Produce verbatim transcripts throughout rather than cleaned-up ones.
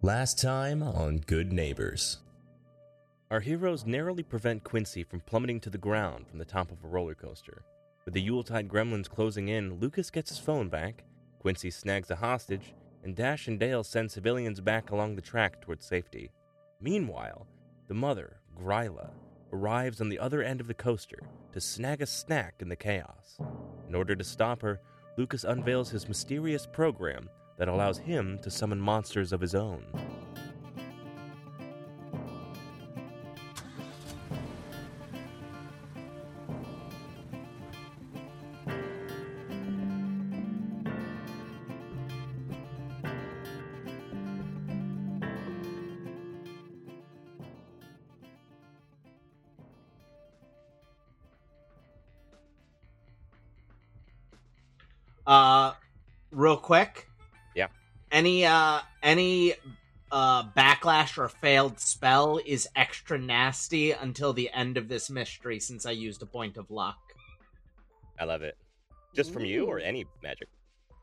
Last time on Good Neighbors. Our heroes narrowly prevent Quincy from plummeting to the ground from the top of a roller coaster. With the Yuletide Gremlins closing in, Lucas gets his phone back, Quincy snags a hostage, and Dash and Dale send civilians back along the track towards safety. Meanwhile, the mother, Gryla, arrives on the other end of the coaster to snag a snack in the chaos. In order to stop her, Lucas unveils his mysterious program that allows him to summon monsters of his own. Uh, real quick. Yeah. Any, uh, any, uh, backlash or failed spell is extra nasty until the end of this mystery since I used a point of luck. I love it. Just from you or any magic?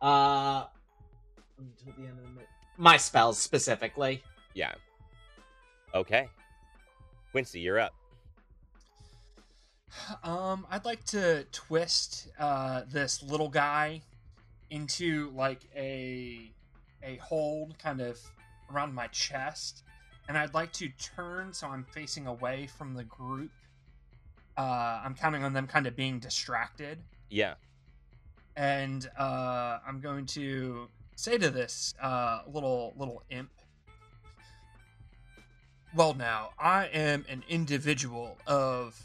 Uh, until the end of the mystery. My spells specifically. Yeah. Okay. Quincy, you're up. Um, I'd like to twist, uh, this little guy into like a a hold kind of around my chest, and I'd like to turn so I'm facing away from the group. Uh, I'm counting on them kind of being distracted. Yeah. And uh, I'm going to say to this uh, little little imp, "Well, now I am an individual of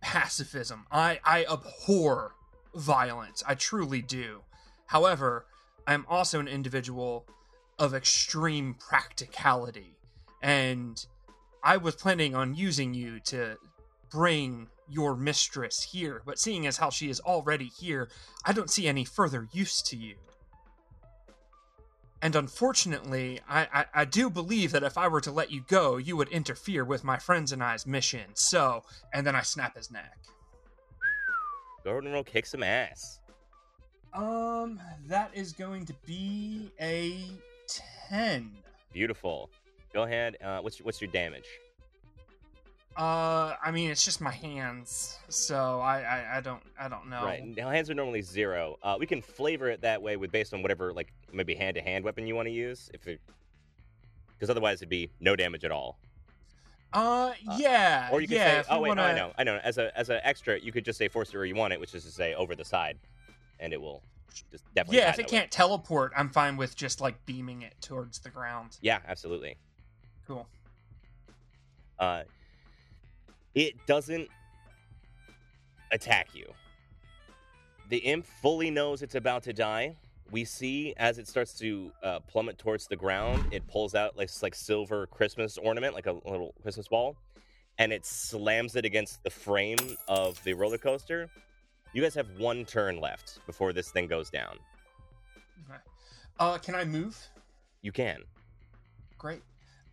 pacifism. I I abhor violence. I truly do. However, I'm also an individual of extreme practicality, and I was planning on using you to bring your mistress here, but seeing as how she is already here, I don't see any further use to you. And unfortunately, I, I, I do believe that if I were to let you go, you would interfere with my friends and I's mission, so..." And then I snap his neck. Gordon will kick some ass. Um, that is going to be a ten. Beautiful. Go ahead. Uh, what's what's your damage? Uh, I mean, it's just my hands, so I, I, I don't I don't know. Right. Now, hands are normally zero. Uh, we can flavor it that way with based on whatever, like maybe hand to hand weapon you want to use, if because otherwise it'd be no damage at all. Uh, yeah, uh, or you could yeah, say, oh, wait, wanna... no, I know, I know, as a as an extra, you could just say force it where you want it, which is to say over the side, and it will just definitely... Yeah, if it can't way. teleport, I'm fine with just, like, beaming it towards the ground. Yeah, absolutely. Cool. Uh, it doesn't attack you. The imp fully knows it's about to die. We see as it starts to uh, plummet towards the ground, it pulls out like, this, like silver Christmas ornament, like a little Christmas ball, and it slams it against the frame of the roller coaster. You guys have one turn left before this thing goes down. Okay. Uh, can I move? You can. Great.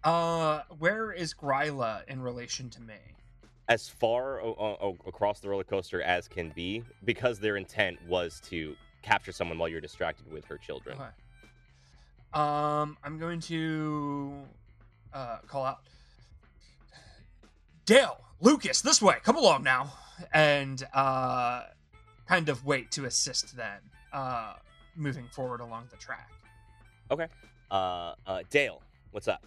Uh, where is Gryla in relation to me? As far o- o- across the roller coaster as can be, because their intent was to capture someone while you're distracted with her children. Okay. Um, I'm going to uh, call out, "Dale, Lucas, this way, come along now," and uh, kind of wait to assist them uh, moving forward along the track. Okay. Uh, uh, Dale, what's up?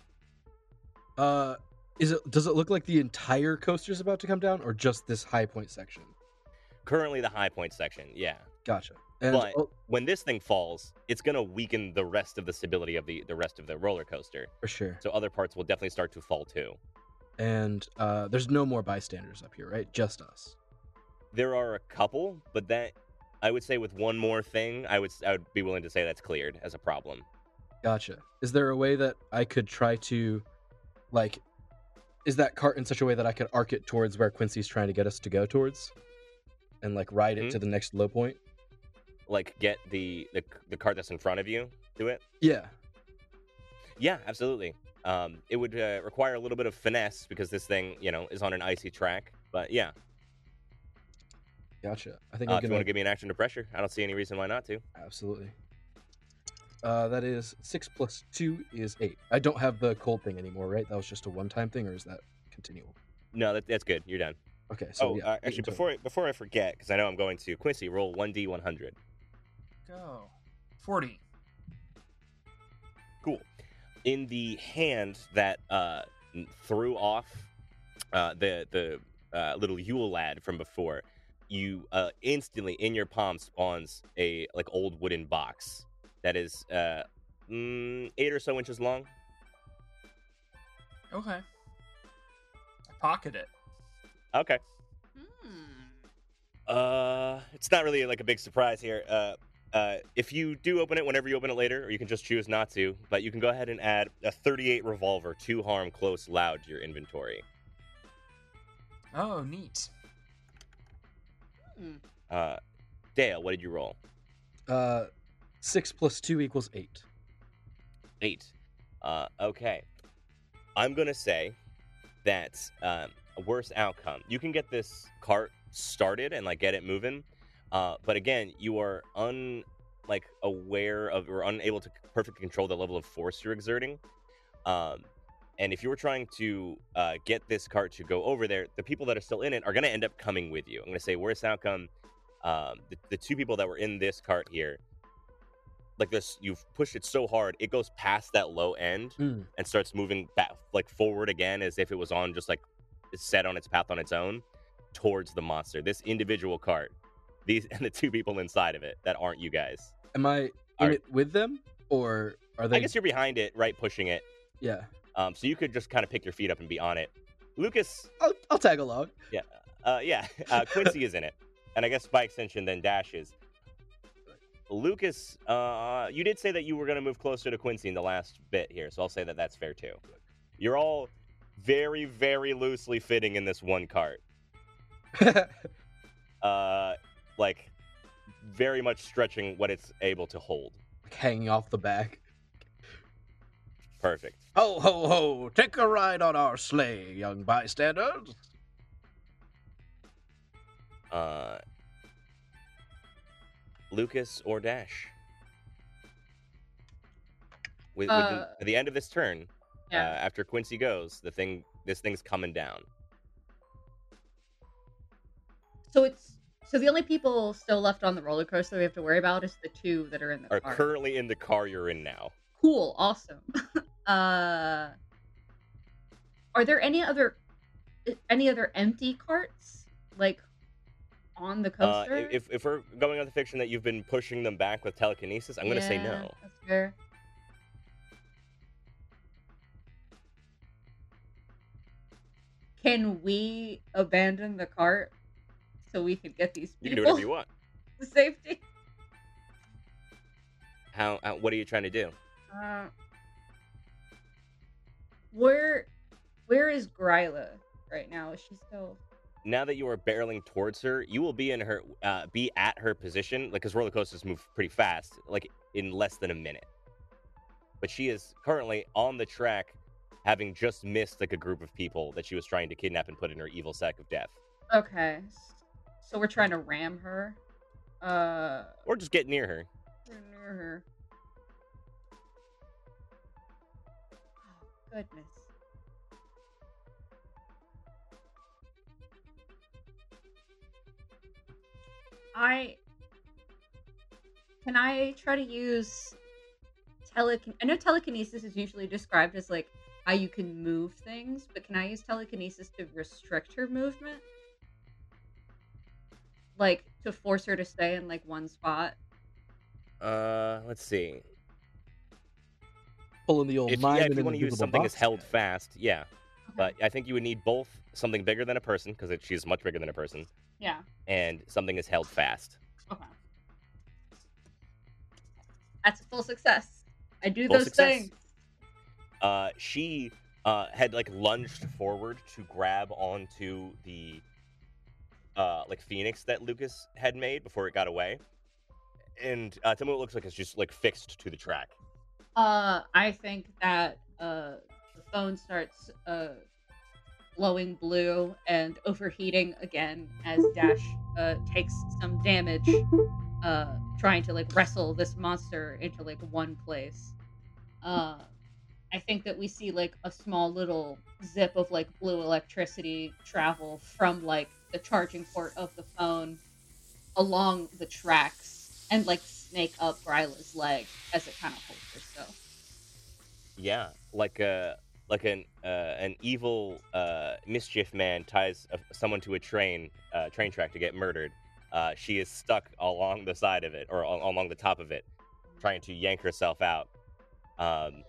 Uh, is it? Does it look like the entire coaster's about to come down, or just this high point section? Currently, the high point section. Yeah. Gotcha. And, but oh, when this thing falls, it's going to weaken the rest of the stability of the, the rest of the roller coaster. For sure. So other parts will definitely start to fall too. And uh, there's no more bystanders up here, right? Just us. There are a couple, but that I would say with one more thing, I would I would be willing to say that's cleared as a problem. Gotcha. Is there a way that I could try to, like, is that cart in such a way that I could arc it towards where Quincy's trying to get us to go towards, and like ride it mm-hmm. to the next low point? Like, get the, the the cart that's in front of you to it? Yeah. Yeah, absolutely. Um, it would uh, require a little bit of finesse because this thing, you know, is on an icy track. But, yeah. Gotcha. I think uh, I'm if gonna... you want to give me an action to pressure, I don't see any reason why not to. Absolutely. Uh, that is six plus two is eight. I don't have the cold thing anymore, right? That was just a one-time thing, or is that continual? No, that, that's good. You're done. Okay. So oh, yeah, uh, actually, before I, before I forget, because I know I'm going to, Quincy, roll one d one hundred. Go. forty. Cool. In the hand that uh, threw off uh, the the uh, little Yule Lad from before, you uh, instantly in your palm spawns a like old wooden box that is uh, mm, eight or so inches long. Okay. Pocket it. Okay. Mm. Uh, it's not really like a big surprise here. Uh, uh, if you do open it, whenever you open it later, or you can just choose not to, but you can go ahead and add a thirty-eight revolver, two harm, close, loud to your inventory. Oh, neat. Mm. Uh, Dale, what did you roll? Uh, six plus two equals eight. Eight. Uh, okay. I'm gonna say that's um, a worse outcome. You can get this cart started and like get it moving, uh, but again, you are un like aware of or unable to perfectly control the level of force you're exerting. Um, and if you were trying to uh, get this cart to go over there, the people that are still in it are going to end up coming with you. I'm going to say worse outcome. Um, the, the two people that were in this cart here, like this, you've pushed it so hard, it goes past that low end mm. and starts moving back, like forward again, as if it was on just like set on its path on its own towards the monster. This individual cart, these and the two people inside of it that aren't you guys. Am I in are, it with them, or are they? I guess you're behind it, right, pushing it. Yeah. Um. So you could just kind of pick your feet up and be on it. Lucas, I'll, I'll tag along. Yeah. Uh. Yeah. Uh, Quincy is in it, and I guess by extension then Dash is. Lucas, uh, you did say that you were going to move closer to Quincy in the last bit here, so I'll say that that's fair, too. You're all very, very loosely fitting in this one cart. uh, like, very much stretching what it's able to hold. Like hanging off the back. Perfect. Ho, ho, ho! Take a ride on our sleigh, young bystanders! Uh... Lucas or Dash? With, uh, with the, at the end of this turn, yeah. uh, after Quincy goes, the thing, this thing's coming down. So it's so the only people still left on the roller coaster that we have to worry about is the two that are in the are car. Are currently in the car you're in now. Cool, awesome. uh, are there any other any other empty carts? Like. On the coaster? Uh, if if we're going on the fiction that you've been pushing them back with telekinesis, I'm yeah, going to say no. That's fair. Can we abandon the cart so we could get these people? You can do whatever you want. To safety. How, how? What are you trying to do? Uh, where? Where is Gryla right now? Is she still? Now that you are barreling towards her, you will be in her, uh, be at her position, like because roller coasters move pretty fast, like in less than a minute. But she is currently on the track, having just missed like a group of people that she was trying to kidnap and put in her evil sack of death. Okay, so we're trying to ram her, uh, or just get near her. Get near her. Oh, goodness. I can I try to use telekin. I know telekinesis is usually described as like how you can move things, but can I use telekinesis to restrict her movement, like to force her to stay in like one spot? Uh, let's see. Pulling the old if, mind. Yeah, if you want to use something that's held fast, yeah. But I think you would need both something bigger than a person, because she's much bigger than a person. Yeah. And something is held fast. Okay. That's a full success. I do full those success. Things. Uh, she uh, had like lunged forward to grab onto the uh, like phoenix that Lucas had made before it got away. And uh, tell me what it looks like. It's just like fixed to the track. Uh, I think that. Uh... The phone starts uh, glowing blue and overheating again as Dash uh, takes some damage. uh, trying to like wrestle this monster into like one place. Uh, I think that we see like a small little zip of like blue electricity travel from like the charging port of the phone along the tracks and like snake up Gryla's leg as it kind of holds herself. Yeah, like a like an uh, an evil uh, mischief man ties a, someone to a train uh, train track to get murdered. Uh, she is stuck along the side of it, or al- along the top of it, trying to yank herself out. Um,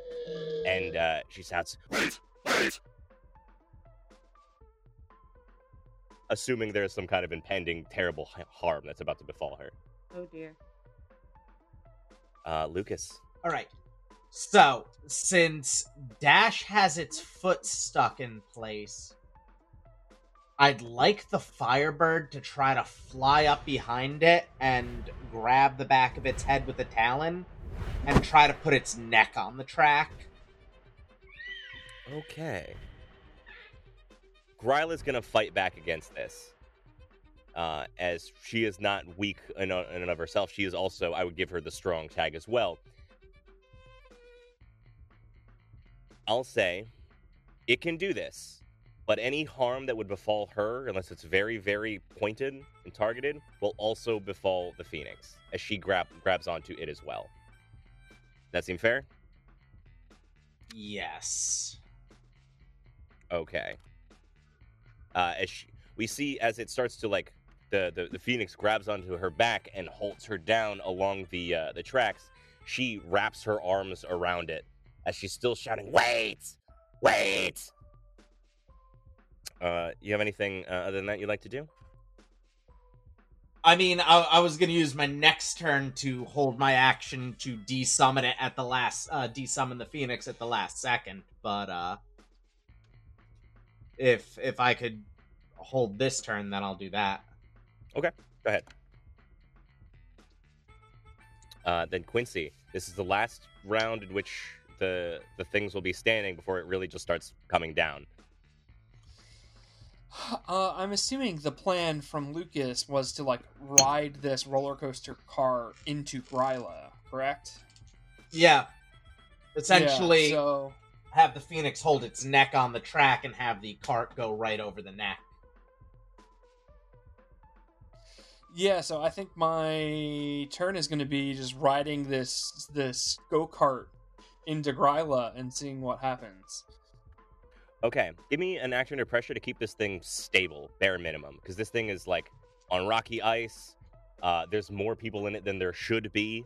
and uh, she shouts, "Wait, wait!" Assuming there's some kind of impending terrible harm that's about to befall her. Oh dear. Uh, Lucas. All right. So, since Dash has its foot stuck in place, I'd like the Firebird to try to fly up behind it and grab the back of its head with a talon and try to put its neck on the track. Okay. Gryla's gonna fight back against this. Uh, as she is not weak in, in and of herself, she is also, I would give her the strong tag as well. I'll say, it can do this, but any harm that would befall her, unless it's very, very pointed and targeted, will also befall the Phoenix, as she grab, grabs onto it as well. That seem fair? Yes. Okay. Uh, as she, we see as it starts to, like, the, the, the Phoenix grabs onto her back and holds her down along the uh, the tracks, she wraps her arms around it, as she's still shouting, "Wait! Wait!" Uh, you have anything uh, other than that you'd like to do? I mean, I, I was going to use my next turn to hold my action to de-summon it at the last, uh, de-summon the Phoenix at the last second, but, uh, if, if I could hold this turn, then I'll do that. Okay, go ahead. Uh, then Quincy, this is the last round in which the the things will be standing before it really just starts coming down. Uh, I'm assuming the plan from Lucas was to, like, ride this roller coaster car into Gryla, correct? Yeah. Essentially, yeah, so... have the Phoenix hold its neck on the track and have the cart go right over the neck. Yeah, so I think my turn is going to be just riding this this go-kart into Gryla and seeing what happens. Okay, give me an action under pressure to keep this thing stable, bare minimum, because this thing is, like, on rocky ice. Uh, there's more people in it than there should be.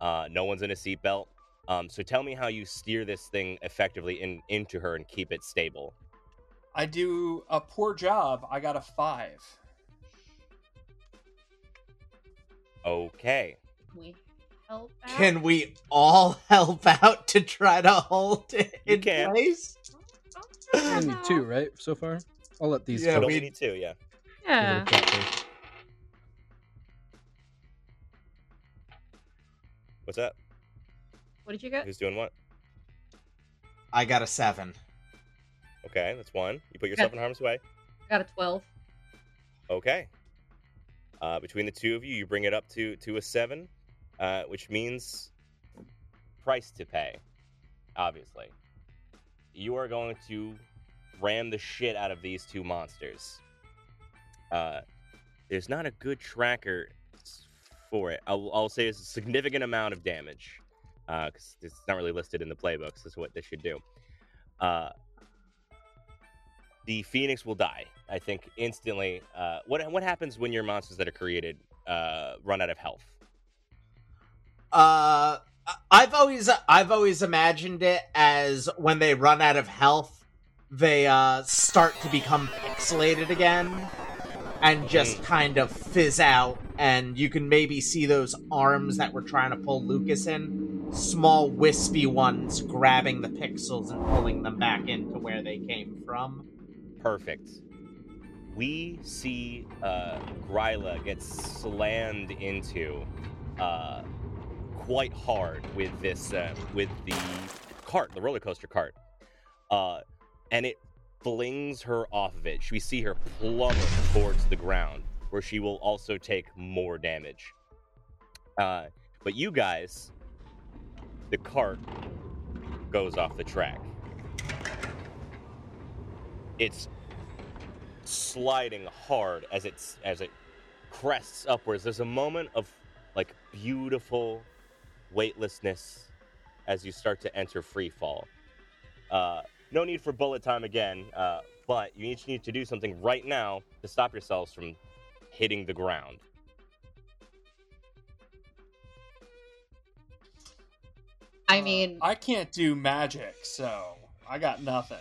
Uh, no one's in a seatbelt. Um, so tell me how you steer this thing effectively in, into her and keep it stable. I do a poor job. I got a five. Okay. We help out? Can we all help out to try to hold it you in can. place? We need two, right? So far, I'll let these. Yeah, go. we need two. Yeah. Yeah. What's up? What did you get? Who's doing what? I got a seven. Okay, that's one. You put yourself in harm's way. I got a twelve. Okay. Uh, between the two of you, you bring it up to to a seven, uh, which means price to pay, obviously. You are going to ram the shit out of these two monsters. Uh, there's not a good tracker for it. I'll, I'll say it's a significant amount of damage. Uh, because it's not really listed in the playbooks. That's what this should do. Uh, the Phoenix will die, I think, instantly. Uh, what what happens when your monsters that are created uh, run out of health? Uh... I've always I've always imagined it as when they run out of health, they uh, start to become pixelated again and just kind of fizz out, and you can maybe see those arms that were trying to pull Lucas in, small wispy ones grabbing the pixels and pulling them back into where they came from. Perfect. We see uh, Gryla get slammed into uh, quite hard with this, uh, with the cart, the roller coaster cart, uh, and it flings her off of it. We see her plummet towards the ground, where she will also take more damage. Uh, but you guys, the cart goes off the track. It's sliding hard as it's as it crests upwards. There's a moment of like beautiful weightlessness as you start to enter free fall. Uh, no need for bullet time again, uh, but you each need to do something right now to stop yourselves from hitting the ground. I mean... Uh, I can't do magic, so I got nothing.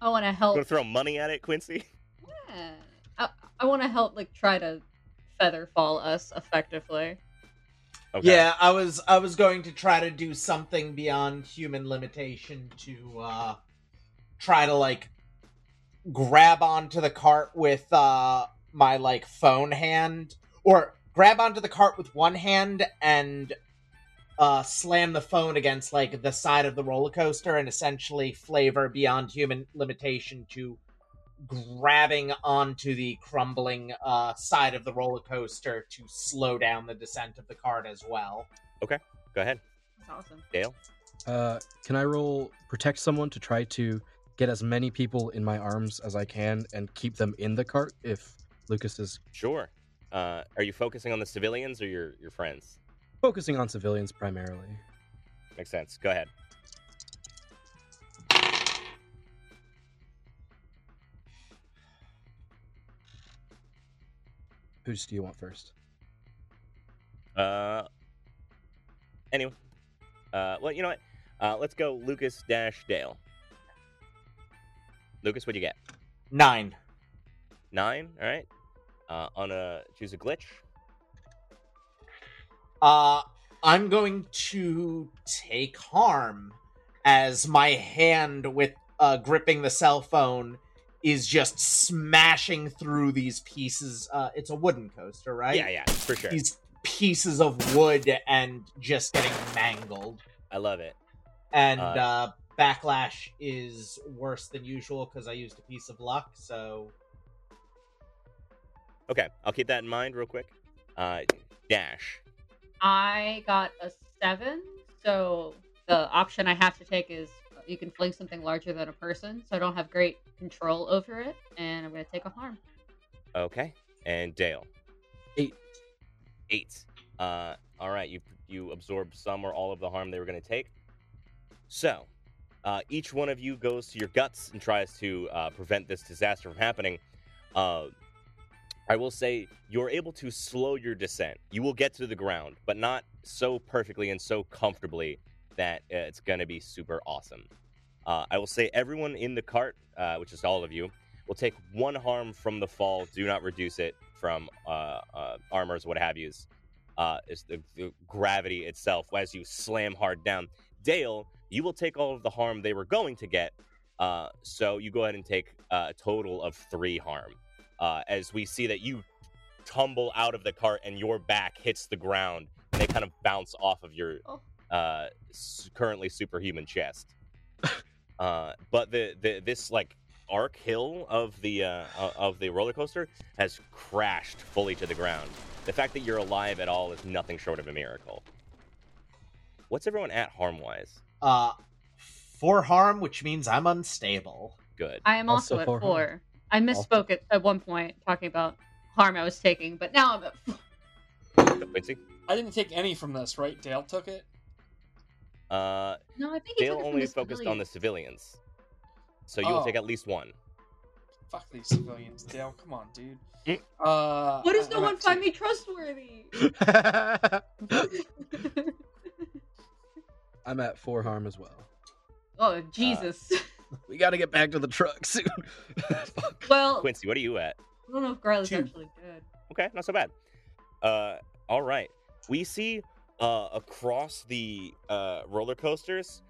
I want to help... You want to throw money at it, Quincy? Yeah. I, I want to help, like, try to feather fall us effectively. Okay. Yeah, I was I was going to try to do something beyond human limitation to uh, try to, like, grab onto the cart with uh, my, like, phone hand. Or grab onto the cart with one hand and... Uh, slam the phone against, like, the side of the roller coaster and essentially flavor beyond human limitation to grabbing onto the crumbling uh, side of the roller coaster to slow down the descent of the cart as well. Okay, go ahead. That's awesome. Dale? Uh, can I roll protect someone to try to get as many people in my arms as I can and keep them in the cart if Lucas is... Sure. Uh, are you focusing on the civilians or your, your friends? Focusing on civilians primarily. Makes sense. Go ahead. Whose do you want first? Uh. Anyway. Uh. Well, you know what? Uh. Let's go Lucas dash Dale. Lucas, what'd you get? Nine. Nine. All right. Uh. On a choose a glitch. Uh, I'm going to take harm as my hand with uh, gripping the cell phone is just smashing through these pieces. Uh, it's a wooden coaster, right? Yeah, yeah, for sure. These pieces of wood and just getting mangled. I love it. And uh, uh, backlash is worse than usual because I used a piece of luck, so... Okay, I'll keep that in mind real quick. Uh, dash. I got a seven, so the option I have to take is you can fling something larger than a person, so I don't have great control over it, and I'm going to take a harm. Okay. And Dale? Eight. Eight. Uh, all right, you you absorbed some or all of the harm they were going to take. So, uh, each one of you goes to your guts and tries to uh, prevent this disaster from happening. Uh I will say you're able to slow your descent. You will get to the ground, but not so perfectly and so comfortably that uh, it's going to be super awesome. Uh, I will say everyone in the cart, uh, which is all of you, will take one harm from the fall. Do not reduce it from uh, uh, armors, what have yous. Uh, it's the, the gravity itself as you slam hard down. Dale, you will take all of the harm they were going to get, uh, so you go ahead and take uh, a total of three harm. Uh, as we see that you tumble out of the cart and your back hits the ground and they kind of bounce off of your uh, currently superhuman chest. Uh, but the, the this like arc hill of the uh, of the roller coaster has crashed fully to the ground. The fact that you're alive at all is nothing short of a miracle. What's everyone at harm-wise? Uh, four harm, which means I'm unstable. Good. I am also, also at four. four. I misspoke at, at one point talking about harm I was taking, but now I'm at... Quincy? I didn't take any from this, right? Dale took it? Uh, no, I think he Dale took it only focused civilians. on the civilians. So you'll oh. take at least one. Fuck these civilians, Dale. Come on, dude. Uh, Why does no one find to... me trustworthy? I'm at four harm as well. Oh, Jesus. Uh... We gotta get back to the truck soon. Well, Quincy, what are you at? I don't know if Gryla's actually good. Okay, not so bad. Uh, all right. We see uh, across the uh, roller coasters,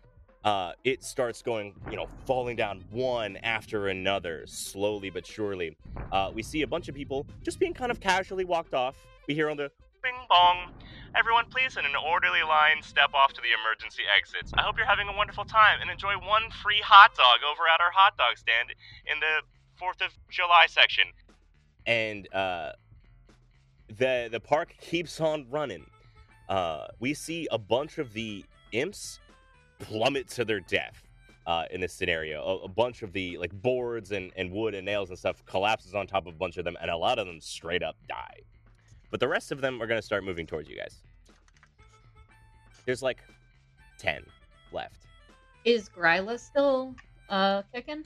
uh, it starts going, you know, falling down one after another, slowly but surely. Uh, we see a bunch of people just being kind of casually walked off. We hear on the bing bong, everyone please in an orderly line step off to the emergency exits. I hope you're having a wonderful time and enjoy one free hot dog over at our hot dog stand in the fourth of July section. And uh, the the park keeps on running. uh, we see a bunch of the imps plummet to their death uh, in this scenario. A, a bunch of the like boards and, and wood and nails and stuff collapses on top of a bunch of them, and a lot of them straight up die. But the rest of them are going to start moving towards you guys. There's like ten left. Is Gryla still uh, kicking?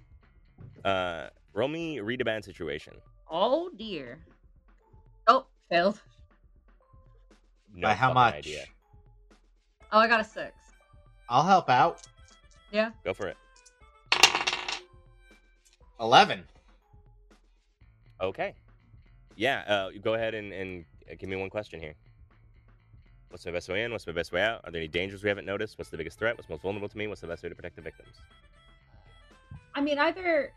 Uh, roll me read a bad situation. Oh dear. Oh, failed. No By how much? Idea. Oh, I got a six. I'll help out. Yeah. Go for it. eleven. Okay. Yeah, uh, go ahead and, and give me one question here. What's my best way in? What's my best way out? Are there any dangers we haven't noticed? What's the biggest threat? What's most vulnerable to me? What's the best way to protect the victims? I mean, either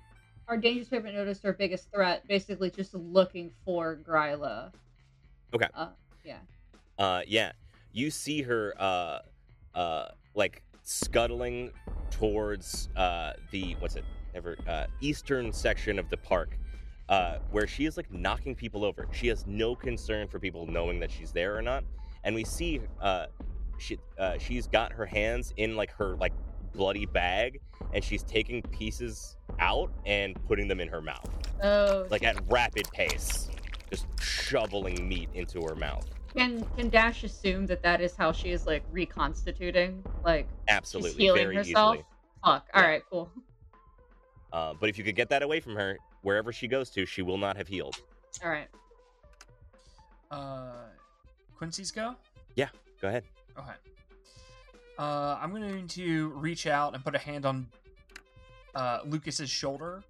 our dangers we haven't noticed or biggest threat, basically just looking for Gryla. Okay. Uh, yeah. Uh, yeah. You see her, uh, uh, like, scuttling towards uh, the, what's it, ever, uh, eastern section of the park. Uh, where she is like knocking people over. She has no concern for people knowing that she's there or not. And we see uh, she uh, she's got her hands in like her like bloody bag, and she's taking pieces out and putting them in her mouth. Oh, like at rapid pace, just shoveling meat into her mouth. Can can Dash assume that that is how she is like reconstituting? Like absolutely, she's healing very herself. Easily. Fuck. All yeah. right, cool. Uh, but if you could get that away from her. Wherever she goes to, she will not have healed. All right. Uh, Quincy's go? Yeah, go ahead. Okay. Uh, I'm going to reach out and put a hand on uh, Lucas's shoulder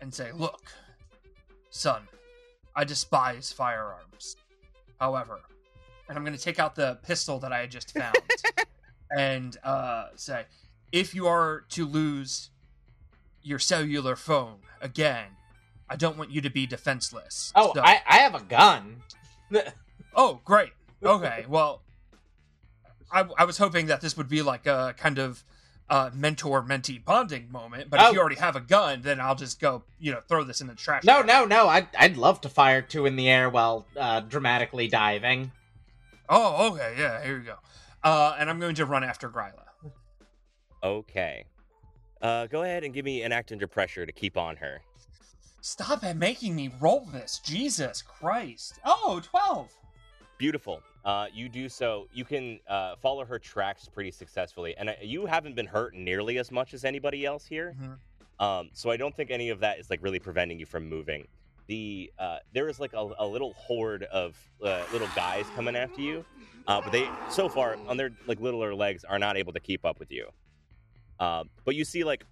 and say, "Look, son, I despise firearms. However," and I'm going to take out the pistol that I had just found and uh, say, "If you are to lose your cellular phone again, I don't want you to be defenseless." Oh, so. I, I have a gun. Oh, great. Okay, well, I, I was hoping that this would be like a kind of uh, mentor-mentee bonding moment, but oh. if you already have a gun, then I'll just go, you know, throw this in the trash. No, no, no, I'd, I'd love to fire two in the air while uh, dramatically diving. Oh, okay, yeah, here you go. Uh, and I'm going to run after Gryla. Okay. Uh, go ahead and give me an act under pressure to keep on her. Stop it making me roll this. Jesus Christ. Oh, twelve. Beautiful. Uh, you do so. You can uh, follow her tracks pretty successfully. And uh, you haven't been hurt nearly as much as anybody else here. Mm-hmm. Um, so I don't think any of that is like really preventing you from moving. The uh, there is like a, a little horde of uh, little guys coming after you. Uh, but they, so far, on their like littler legs, are not able to keep up with you. Uh, but you see, like,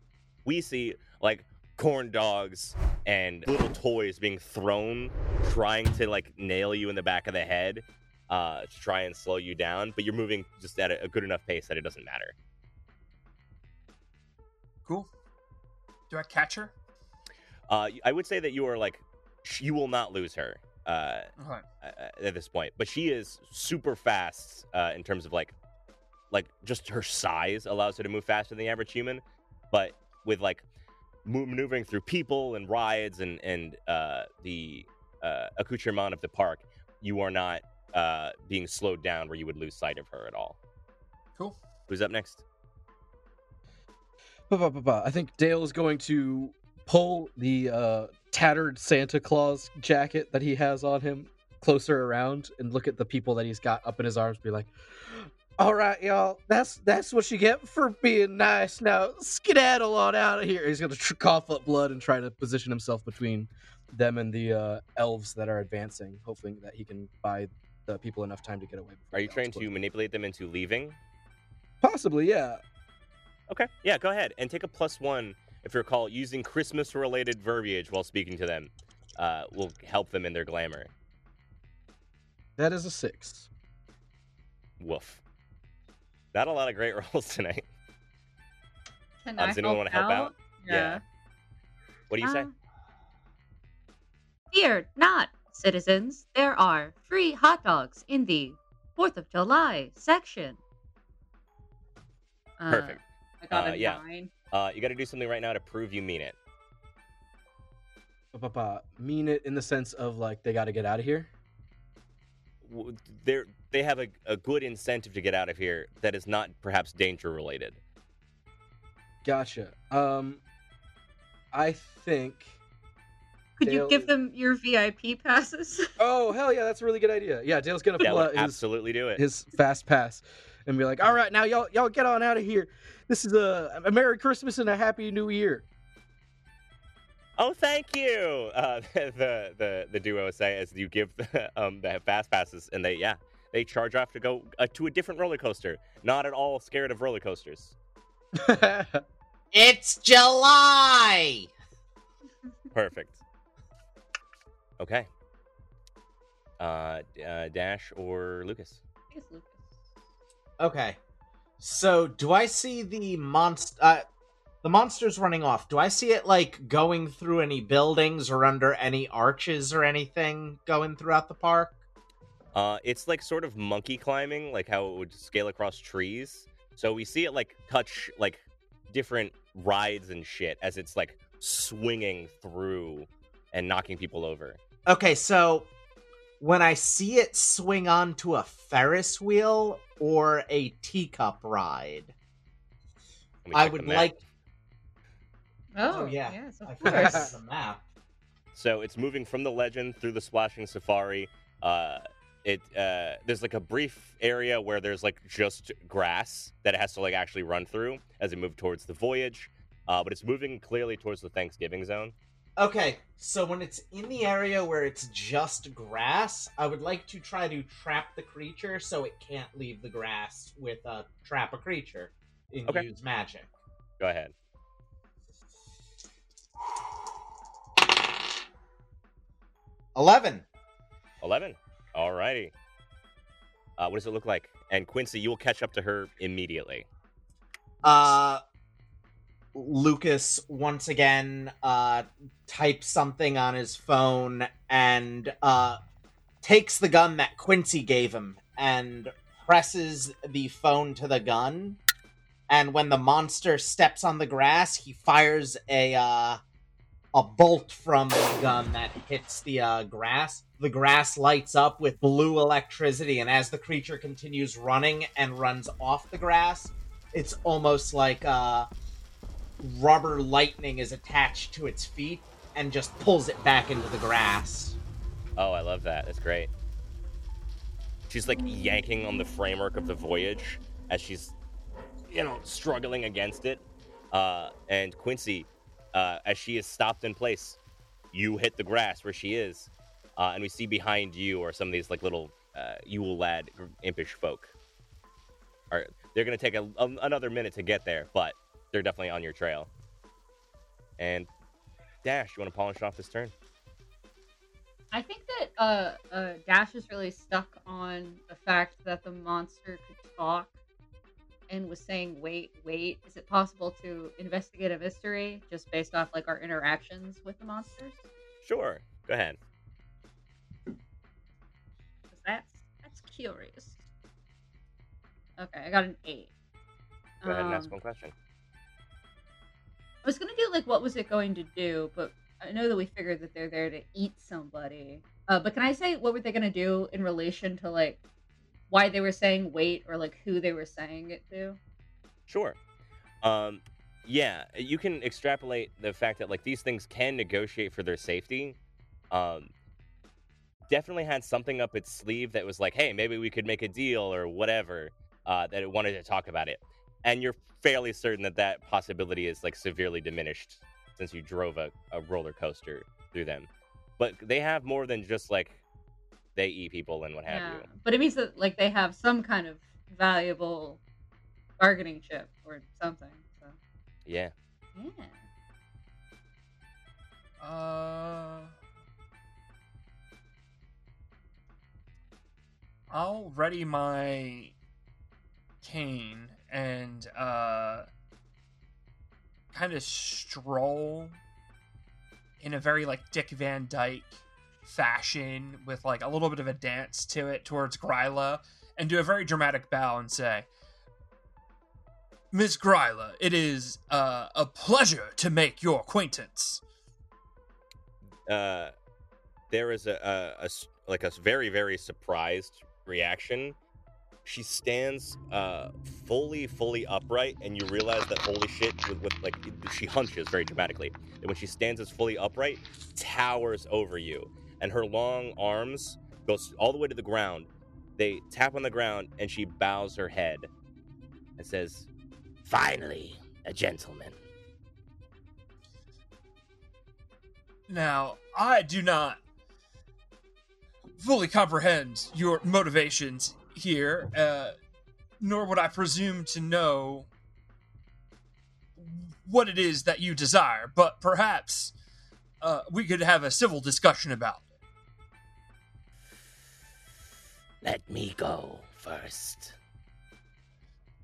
we see, like, corn dogs and little toys being thrown, trying to, like, nail you in the back of the head uh, to try and slow you down. But you're moving just at a good enough pace that it doesn't matter. Cool. Do I catch her? Uh, I would say that you are, like, you will not lose her uh, okay. at this point. But she is super fast uh, in terms of, like, like, just her size allows her to move faster than the average human, but with, like, maneuvering through people and rides and, and uh, the uh, accoutrement of the park, you are not uh, being slowed down where you would lose sight of her at all. Cool. Who's up next? I think Dale is going to pull the uh, tattered Santa Claus jacket that he has on him closer around and look at the people that he's got up in his arms and be like, "All right, y'all, that's that's what you get for being nice. Now, skedaddle on out of here." He's going to tr- cough up blood and try to position himself between them and the uh, elves that are advancing, hoping that he can buy the people enough time to get away. Are you trying to manipulate them into leaving? Possibly, yeah. Okay, yeah, go ahead. And take a plus one, if you recall, using Christmas-related verbiage while speaking to them uh, will help them in their glamour. That is a six. Woof. Not a lot of great rolls tonight. Can um, I does anyone want to help out? out? Yeah. yeah. What do you uh, say? "Fear not, citizens. There are free hot dogs in the fourth of July section." Perfect. Uh, I got uh, it yeah. fine. Uh, you got to do something right now to prove you mean it. Mean it in the sense of, like, they got to get out of here? they're, they have a, a good incentive to get out of here that is not perhaps danger related. Gotcha. Um, I think. Could Dale... you give them your V I P passes? Oh, hell yeah, that's a really good idea. Yeah, Dale's gonna pull out his, absolutely do it. His fast pass and be like, all right, now y'all y'all get on out of here. This is a, a Merry Christmas and a Happy New Year. Oh, thank you, uh, the, the the duo say as you give the, um, the fast passes, and they, yeah, they charge off to go uh, to a different roller coaster. Not at all scared of roller coasters. It's July! Perfect. Okay. Uh, uh, Dash or Lucas? It's Lucas. Okay. So, do I see the monster... Uh, the monster's running off. Do I see it, like, going through any buildings or under any arches or anything going throughout the park? Uh, it's, like, sort of monkey climbing, like how it would scale across trees. So we see it, like, touch, like, different rides and shit as it's, like, swinging through and knocking people over. Okay, so when I see it swing onto a Ferris wheel or a teacup ride, I would like... Oh, oh yeah, yes, of I course. This is a map. So it's moving from the legend through the splashing safari. Uh, it uh, there's like a brief area where there's like just grass that it has to like actually run through as it moves towards the voyage. Uh, but it's moving clearly towards the Thanksgiving zone. Okay, so when it's in the area where it's just grass, I would like to try to trap the creature so it can't leave the grass with a uh, trap a creature in okay. Use magic. Go ahead. eleven. eleven. All righty. Uh, what does it look like? And Quincy, you will catch up to her immediately. Uh, Lucas, once again, uh, types something on his phone and uh, takes the gun that Quincy gave him and presses the phone to the gun. And when the monster steps on the grass, he fires a... Uh, A bolt from the gun that hits the uh, grass. The grass lights up with blue electricity, and as the creature continues running and runs off the grass, it's almost like uh, rubber lightning is attached to its feet and just pulls it back into the grass. Oh, I love that. That's great. She's, like, yanking on the framework of the voyage as she's, you know, struggling against it. Uh, and Quincy... Uh, as she is stopped in place, you hit the grass where she is, uh, and we see behind you are some of these like little uh, Yule Lad impish folk. All right, they're going to take a, a, another minute to get there, but they're definitely on your trail. And Dash, you want to polish off this turn? I think that uh, uh, Dash is really stuck on the fact that the monster could talk. And was saying, wait, wait, is it possible to investigate a mystery just based off, like, our interactions with the monsters? Sure. Go ahead. That's, that's curious. Okay, I got an eight. Go ahead um, and ask one question. I was going to do, like, what was it going to do, but I know that we figured that they're there to eat somebody. Uh, but can I say what were they going to do in relation to, like, why they were saying wait, or like who they were saying it to? Sure. Um, yeah, you can extrapolate the fact that like these things can negotiate for their safety. Um, definitely had something up its sleeve that was like, hey, maybe we could make a deal or whatever, uh, that it wanted to talk about it. And you're fairly certain that that possibility is like severely diminished since you drove a, a roller coaster through them. But they have more than just like, they eat people and what have yeah. you. But it means that like they have some kind of valuable bargaining chip or something. So. Yeah. Yeah. Uh, I'll ready my cane and uh, kind of stroll in a very like Dick Van Dyke fashion with like a little bit of a dance to it towards Gryla and do a very dramatic bow and say, Miss Gryla, it is uh, a pleasure to make your acquaintance. Uh, there is a, a, like a very, very surprised reaction. She stands uh, fully, fully upright, and you realize that, holy shit, with, with like she hunches very dramatically. And when she stands as fully upright, towers over you. And her long arms go all the way to the ground. They tap on the ground, and she bows her head and says, "Finally, a gentleman." Now, I do not fully comprehend your motivations here, uh, nor would I presume to know what it is that you desire, but perhaps uh, we could have a civil discussion about it. Let me go first.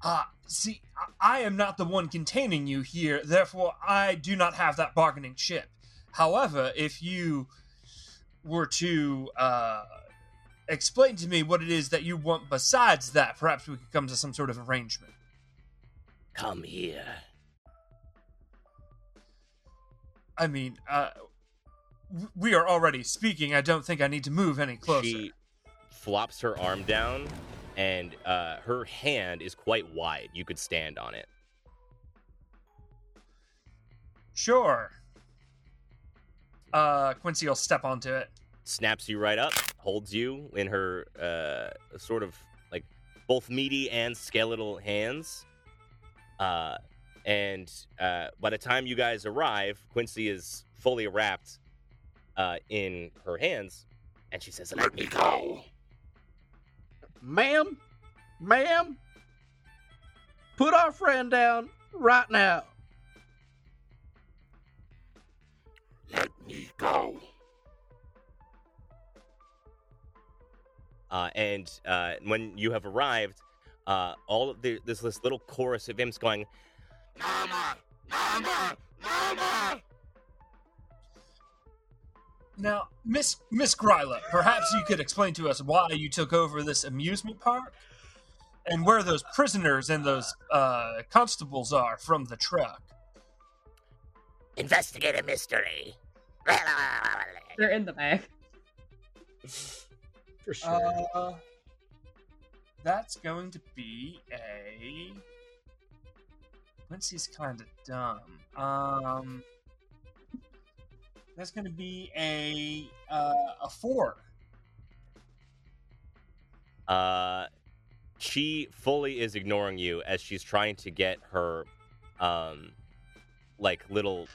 Ah, uh, see, I-, I am not the one containing you here, therefore I do not have that bargaining chip. However, if you were to, uh, explain to me what it is that you want besides that, perhaps we could come to some sort of arrangement. Come here. I mean, uh, we are already speaking. I don't think I need to move any closer. She flops her arm down, and uh, her hand is quite wide. You could stand on it. Sure. Uh, Quincy will step onto it. Snaps you right up, holds you in her uh, sort of like both meaty and skeletal hands. Uh, and uh, by the time you guys arrive, Quincy is fully wrapped uh, in her hands, and she says, "Let me go, ma'am, ma'am. Put our friend down right now. Let me go." Uh, and uh, when you have arrived, uh, all of the, this this little chorus of imps going, "Mama, Mama, Mama!" Now, Miss Miss Gryla, perhaps you could explain to us why you took over this amusement park and where those prisoners and those uh, constables are from the truck. Investigate a mystery. They're in the back. For sure. Uh, that's going to be a... Quincy's kind of dumb. Um, that's going to be a uh, a four. Uh, she fully is ignoring you as she's trying to get her, um, like little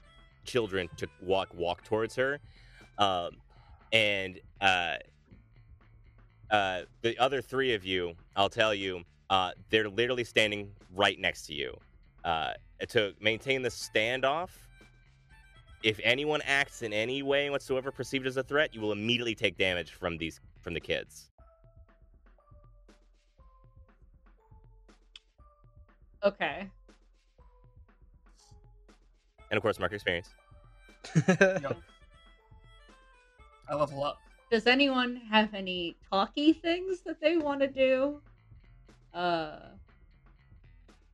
children to walk walk towards her, um, and uh. Uh, the other three of you, I'll tell you, uh, they're literally standing right next to you. Uh, to maintain the standoff, if anyone acts in any way whatsoever perceived as a threat, you will immediately take damage from these from the kids. Okay. And of course, mark your experience. Yep. I level up. Does anyone have any talky things that they want to do? Uh,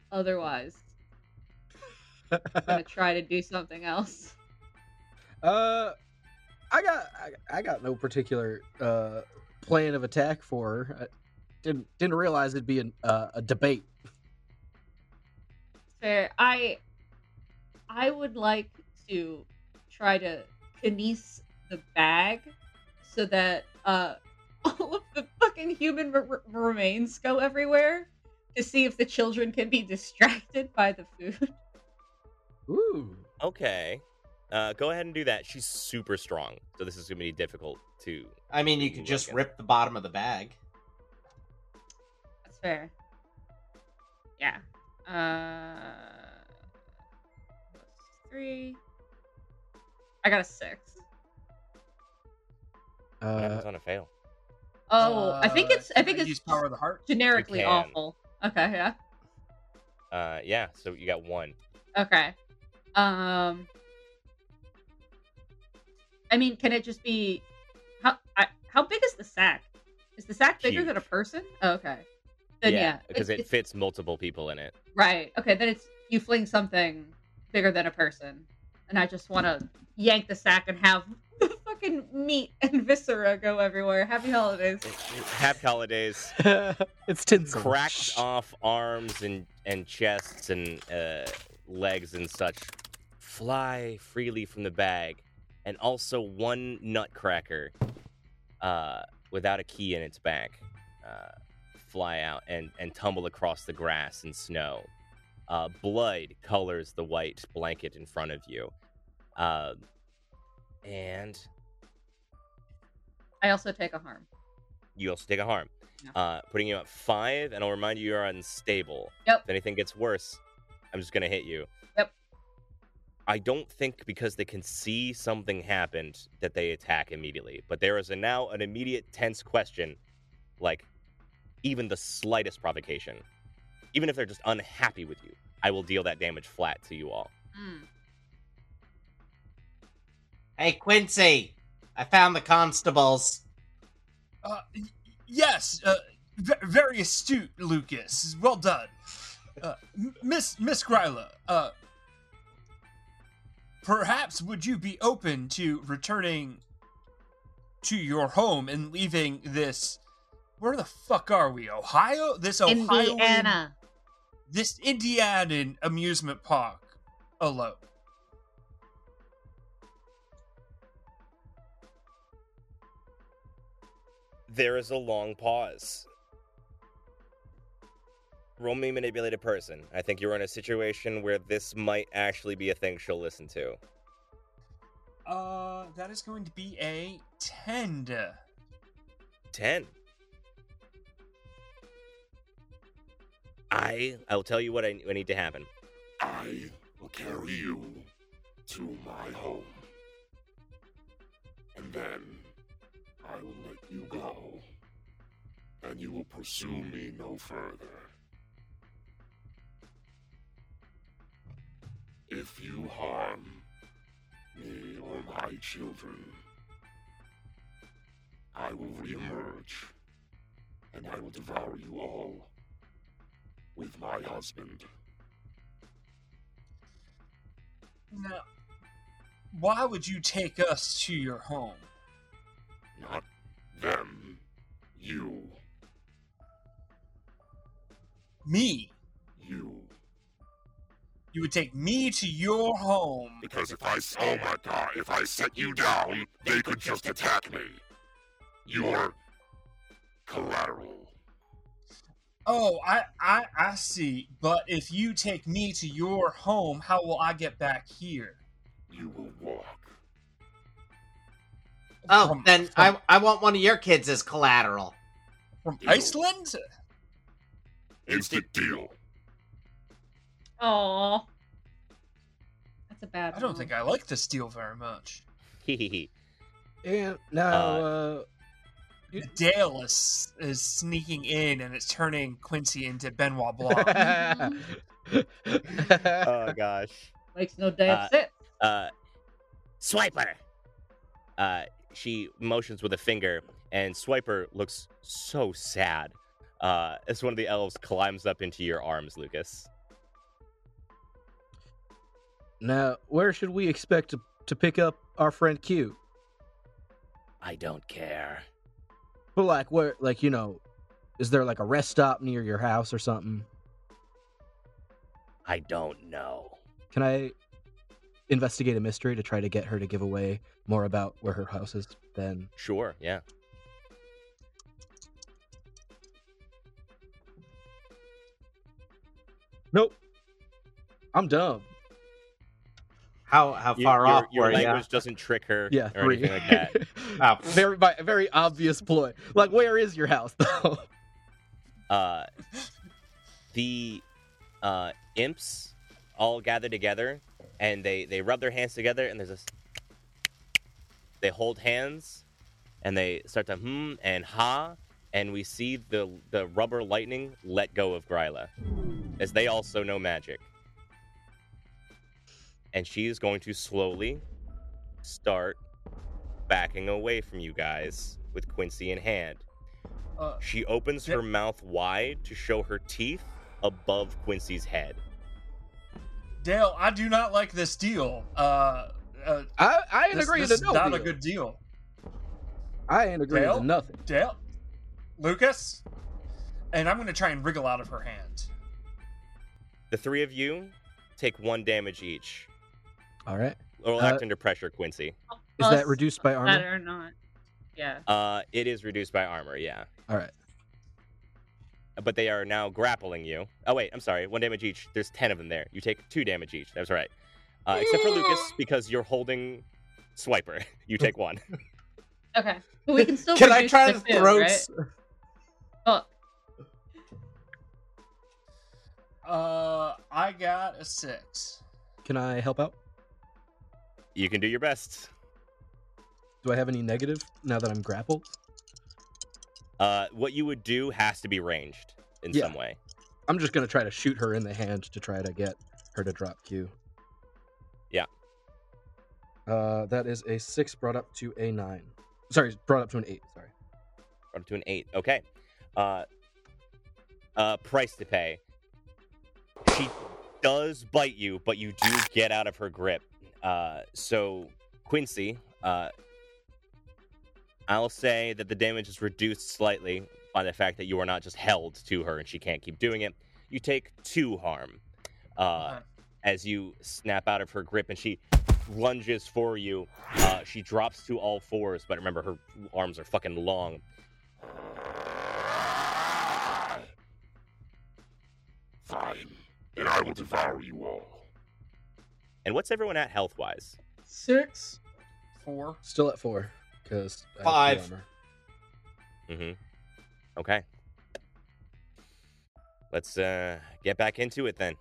otherwise, I'm gonna try to do something else. Uh, I got I, I got no particular uh, plan of attack for her. I didn't didn't realize it'd be an, uh, a debate. Fair. I I would like to try to kinese the bag, so that uh, all of the fucking human re- remains go everywhere to see if the children can be distracted by the food. Ooh. Okay. Uh, go ahead and do that. She's super strong, so this is going to be difficult to... I mean, you could just rip the bottom of the bag. That's fair. Yeah. Uh, three. I got a six. What happens on a fail? Oh, uh, I think it's I think it's use power of the heart. Generically awful. Okay, yeah. Uh, yeah. So you got one. Okay. Um. I mean, can it just be how I, how big is the sack? Is the sack bigger Huge. Than a person? Oh, okay. Then yeah, because yeah, it, it fits multiple people in it. Right. Okay. Then it's you fling something bigger than a person, and I just want to yank the sack and have fucking meat and viscera go everywhere. Happy holidays. Happy holidays. It's tinsel. Cracked off arms and, and chests and uh, legs and such fly freely from the bag. And also one nutcracker uh, without a key in its back uh, fly out and, and tumble across the grass and snow. Uh, blood colors the white blanket in front of you. Uh, and... I also take a harm. You also take a harm. Yeah. Uh, putting you at five, and I'll remind you you're unstable. Yep. If anything gets worse, I'm just going to hit you. Yep. I don't think because they can see something happened that they attack immediately. But there is a now an immediate tense question, like even the slightest provocation. Even if they're just unhappy with you, I will deal that damage flat to you all. Mm. Hey, Quincy, I found the constables. Uh, y- yes, uh, v- very astute, Lucas. Well done. Uh, Miss Miss Gryla, uh, perhaps would you be open to returning to your home and leaving this... Where the fuck are we? Ohio? This Ohio... Indiana. This Indiana amusement park alone. There is a long pause. Roll me manipulate a person. I think you're in a situation where this might actually be a thing she'll listen to. Uh, that is going to be a ten. ten? I I will tell you what I, I need to happen. I will carry you to my home. And then I will let you go. And you will pursue me no further. If you harm me or my children, I will reemerge, and I will devour you all. With my husband. Now, why would you take us to your home? Not them. You. Me? You. You would take me to your home? Because if I... Oh my god, if I set you down, they could just attack me. You're collateral. Oh, I, I I see. But if you take me to your home, how will I get back here? You will walk. Oh, from, then from, I I want one of your kids as collateral. From deal. Iceland? Instant deal. Aw. That's a bad one. I don't think I like this deal very much. Hee yeah, no, uh... uh... Dale is, is sneaking in, and it's turning Quincy into Benoit Blanc. Oh, gosh. Makes no damn sense. Uh, uh, Swiper! Uh, she motions with a finger, and Swiper looks so sad uh, as one of the elves climbs up into your arms, Lucas. Now, where should we expect to, to pick up our friend Q? I don't care. But, like, where, like, you know, is there, like, a rest stop near your house or something? I don't know. Can I investigate a mystery to try to get her to give away more about where her house is then? Sure, yeah. Nope. I'm dumb. How how far your, off your, your language yeah. doesn't trick her yeah, or three. Anything like that. Oh. Very by, very obvious ploy. Like, where is your house though? Uh, the uh, imps all gather together and they, they rub their hands together and there's this. They hold hands and they start to hmm and ha and we see the the rubber lightning let go of Gryla as they also know magic. And she is going to slowly start backing away from you guys with Quincy in hand. Uh, she opens her mouth wide to show her teeth above Quincy's head. Dale, I do not like this deal. Uh, uh, I, I agree. This, this is not a good deal. I ain't agreeing Dale, with nothing. Dale, Lucas, and I'm going to try and wriggle out of her hand. The three of you take one damage each. All right. Or uh, act under pressure, Quincy. Is that reduced by armor? That or not? Yeah. Uh, it is reduced by armor. Yeah. All right. But they are now grappling you. Oh wait, I'm sorry. One damage each. There's ten of them there. You take two damage each. That was right. Uh, except for Lucas, because you're holding Swiper. You take one. Okay. But we can still. Can I try to throw? Right? Oh. Uh, I got a six. Can I help out? You can do your best. Do I have any negative now that I'm grappled? Uh, what you would do has to be ranged in yeah. some way. I'm just going to try to shoot her in the hand to try to get her to drop Q. Yeah. Uh, that is a six brought up to a nine. Sorry, brought up to an eight. Sorry. Brought up to an eight. Okay. Uh, uh, price to pay. She does bite you, but you do get out of her grip. Uh, so, Quincy, uh, I'll say that the damage is reduced slightly by the fact that you are not just held to her and she can't keep doing it. You take two harm uh, as you snap out of her grip and she lunges for you. Uh, she drops to all fours, but remember, her arms are fucking long. Fine, and I will devour you all. And what's everyone at health-wise? Six. Four. Still at four. Because five. I have mm-hmm. Okay. Let's uh, get back into it then.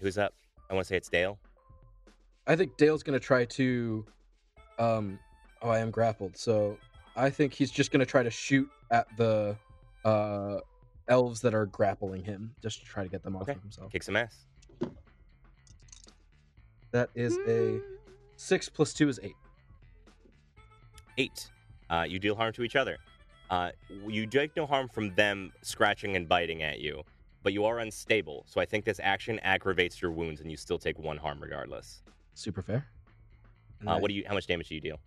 Who's up? I want to say it's Dale. I think Dale's going to try to... Um, oh, I am grappled. So I think he's just going to try to shoot at the uh, elves that are grappling him. Just to try to get them off okay. of himself. Kick some ass. That is a six plus two is eight. Eight. Uh, you deal harm to each other. Uh, you take no harm from them scratching and biting at you, but you are unstable. So I think this action aggravates your wounds, and you still take one harm regardless. Super fair. Uh, what do you? How much damage do you deal?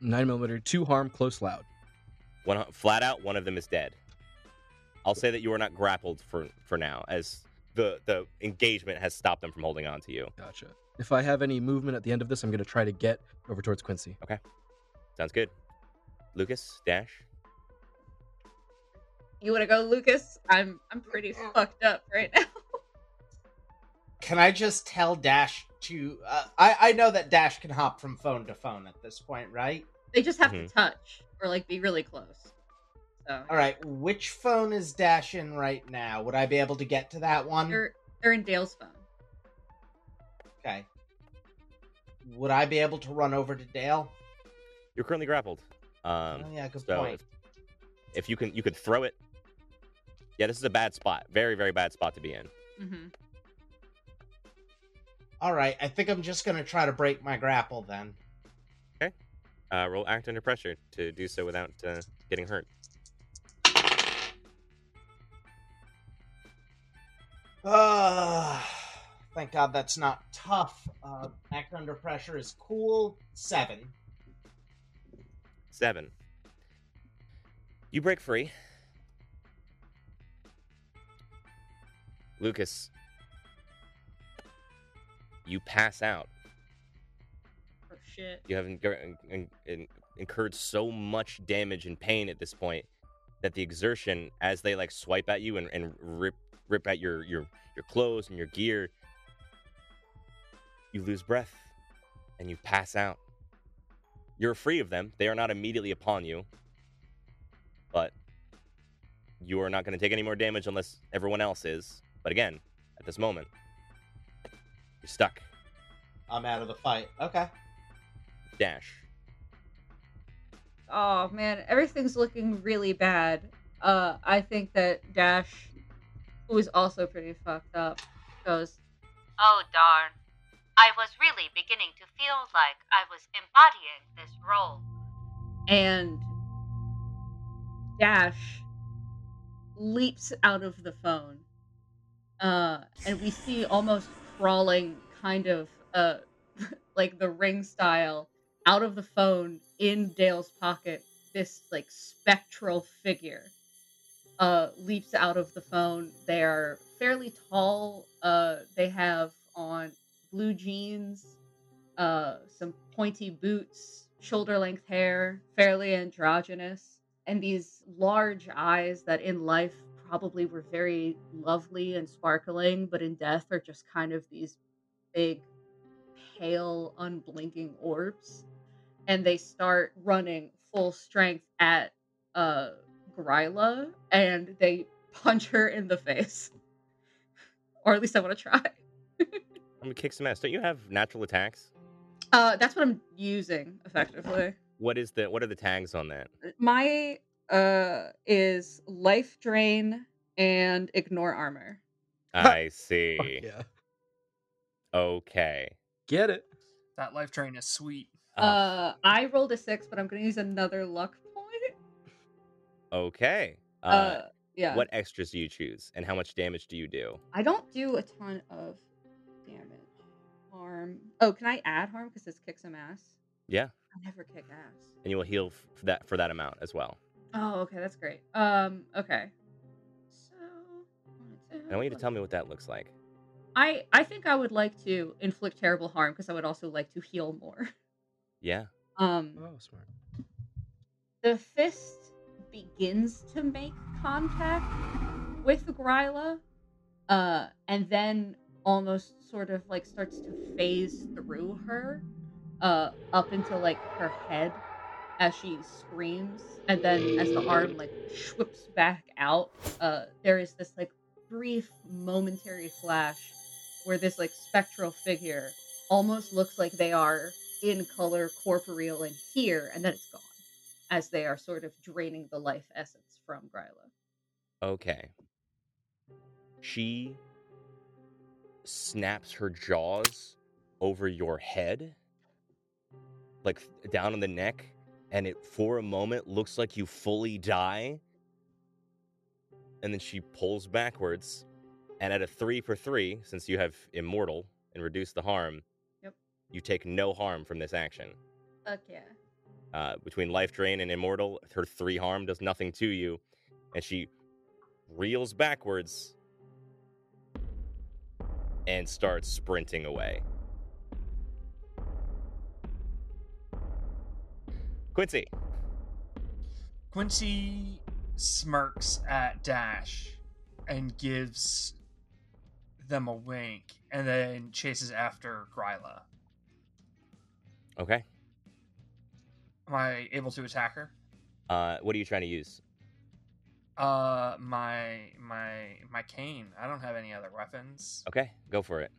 Nine millimeter. Two harm. Close. Loud. One flat out. One of them is dead. I'll say that you are not grappled for for now, as the the engagement has stopped them from holding on to you. Gotcha. If I have any movement at the end of this, I'm going to try to get over towards Quincy. Okay. Sounds good. Lucas, Dash. You want to go, Lucas? I'm I'm pretty fucked up right now. Can I just tell Dash to... Uh, I, I know that Dash can hop from phone to phone at this point, right? They just have mm-hmm. to touch or, like, be really close. So. All right. Which phone is Dash in right now? Would I be able to get to that one? They're, they're in Dale's phone. Okay. Would I be able to run over to Dale? You're currently grappled. Um, oh, yeah, good so point. If, if you can, you could throw it. Yeah, this is a bad spot. Very, very bad spot to be in. Mm-hmm. All right. I think I'm just going to try to break my grapple then. Okay. Uh, roll act under pressure to do so without uh, getting hurt. Ah. Uh... Thank God that's not tough. Uh, act under pressure is cool. Seven. Seven. You break free. Lucas. You pass out. Oh, shit. You have incur- in- in- incurred so much damage and pain at this point that the exertion, as they like swipe at you and, and rip rip at your, your, your clothes and your gear... You lose breath, and you pass out. You're free of them. They are not immediately upon you. But you are not going to take any more damage unless everyone else is. But again, at this moment, you're stuck. I'm out of the fight. Okay. Dash. Oh, man. Everything's looking really bad. Uh, I think that Dash, who is also pretty fucked up, goes, oh, darn. I was really beginning to feel like I was embodying this role. And Dash leaps out of the phone. Uh, and we see almost crawling kind of uh, like the ring style out of the phone in Dale's pocket this like spectral figure uh, leaps out of the phone. They are fairly tall. Uh, they have on blue jeans, uh, some pointy boots, shoulder-length hair, fairly androgynous, and these large eyes that in life probably were very lovely and sparkling, but in death are just kind of these big, pale, unblinking orbs. And they start running full strength at uh, Gryla, and they punch her in the face. Or at least I want to try. I'm going to kick some ass. Don't you have natural attacks? Uh, that's what I'm using, effectively. What is the? What are the tags on that? My uh, is life drain and ignore armor. I see. Oh, yeah. Okay. Get it. That life drain is sweet. Oh. Uh, I rolled a six, but I'm going to use another luck point. Okay. Uh, uh, yeah. What extras do you choose, and how much damage do you do? I don't do a ton of damage. Harm. Oh, can I add harm because this kicks some ass? Yeah. I never kick ass. And you will heal for that for that amount as well. Oh, okay, that's great. Um, okay. So, I want you to tell me what that looks like. I I think I would like to inflict terrible harm because I would also like to heal more. Yeah. Um, oh, smart. The fist begins to make contact with Gryla, uh, and then almost sort of like starts to phase through her, uh, up into like her head as she screams, and then as the arm like whips back out, uh, there is this like brief momentary flash where this like spectral figure almost looks like they are in color, corporeal, and here, and then it's gone, as they are sort of draining the life essence from Gryla. Okay. She snaps her jaws over your head, like down on the neck, and it, for a moment, looks like you fully die. And then she pulls backwards, and at a three for three, since you have Immortal and reduce the harm, you take no harm from this action. Fuck yeah. Uh, between Life Drain and Immortal, her three harm does nothing to you. And she reels backwards and starts sprinting away. Quincy. Quincy smirks at Dash and gives them a wink and then chases after Gryla. Okay. Am I able to attack her? Uh, what are you trying to use? Uh, my my my cane. I don't have any other weapons. Okay, go for it.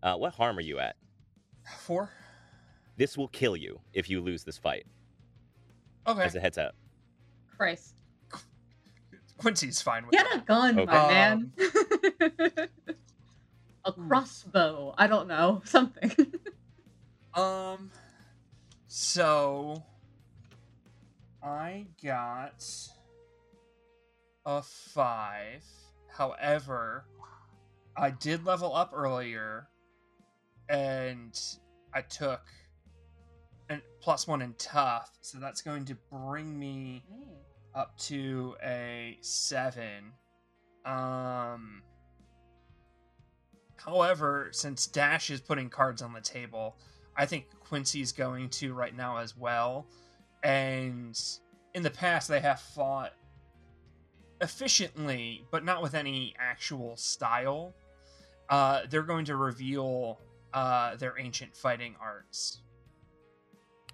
Uh, what harm are you at? Four. This will kill you if you lose this fight. Okay. As a heads up. Christ. Quincy's fine with it. Get that. a gun, okay. my um... man. A crossbow. I don't know. Something. um... So, I got a five. However, I did level up earlier, and I took a plus one in tough, so that's going to bring me up to a seven. Um, however, since Dash is putting cards on the table, I think Quincy's going to right now as well. And in the past, they have fought efficiently, but not with any actual style. Uh, they're going to reveal uh, their ancient fighting arts.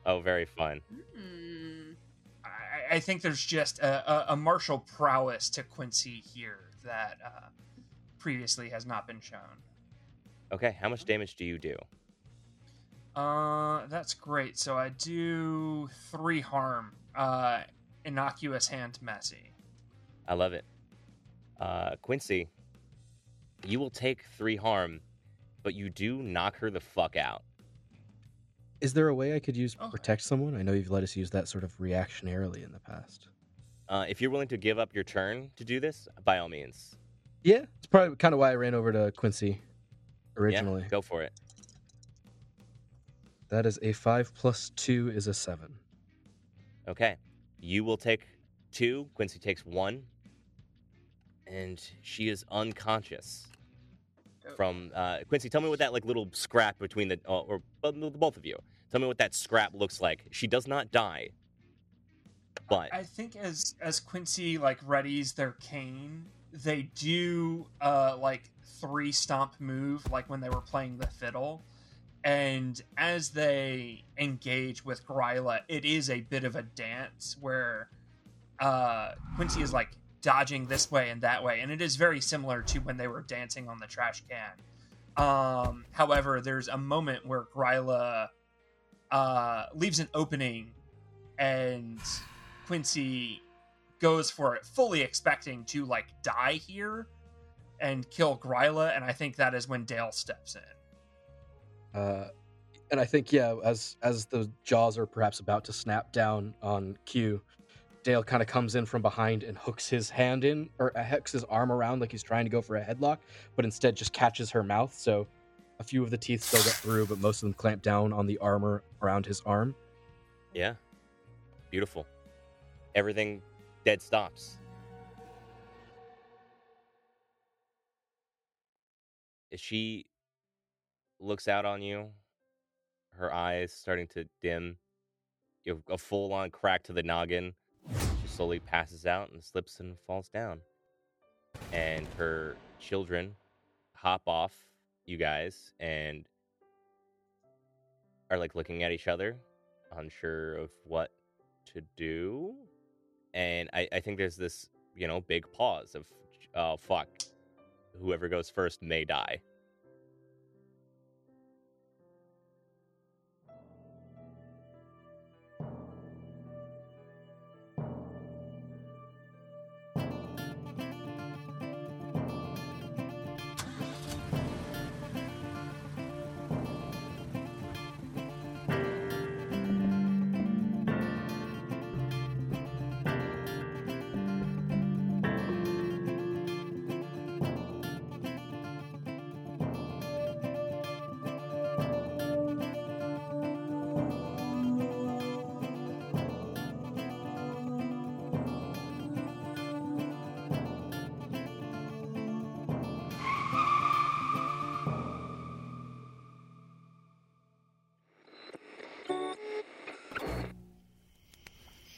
Oh, very fun. Mm. I, I think there's just a, a, a martial prowess to Quincy here that uh, previously has not been shown. Okay, how much damage do you do? Uh, that's great. So I do three harm. Uh, innocuous hand messy. I love it. Uh, Quincy, you will take three harm, but you do knock her the fuck out. Is there a way I could use okay. protect someone? I know you've let us use that sort of reactionarily in the past. Uh, if you're willing to give up your turn to do this, by all means. Yeah, it's probably kind of why I ran over to Quincy originally. Yeah, go for it. That is a five plus two is a seven. Okay. You will take two. Quincy takes one. And she is unconscious. Oh. From uh, Quincy, tell me what that like little scrap between the uh, or uh, both of you. Tell me what that scrap looks like. She does not die. But I think as as Quincy like readies their cane, they do uh, like three stomp move, like when they were playing the fiddle. And as they engage with Gryla, it is a bit of a dance where uh, Quincy is like dodging this way and that way. And it is very similar to when they were dancing on the trash can. Um, however, there's a moment where Gryla uh, leaves an opening and Quincy goes for it, fully expecting to like die here and kill Gryla. And I think that is when Dale steps in. Uh, and I think, yeah, as as the jaws are perhaps about to snap down on Q, Dale kind of comes in from behind and hooks his hand in, or hooks his arm around like he's trying to go for a headlock, but instead just catches her mouth. So a few of the teeth still get through, but most of them clamp down on the armor around his arm. Yeah. Beautiful. Everything dead stops. Is she... looks out on you, her eyes starting to dim. You have a full-on crack to the noggin. She slowly passes out and slips and falls down. And her children hop off you guys and are like looking at each other, unsure of what to do. And I, I think there's this, you know, big pause of, oh, fuck, whoever goes first may die.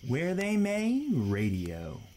Where They May Radio.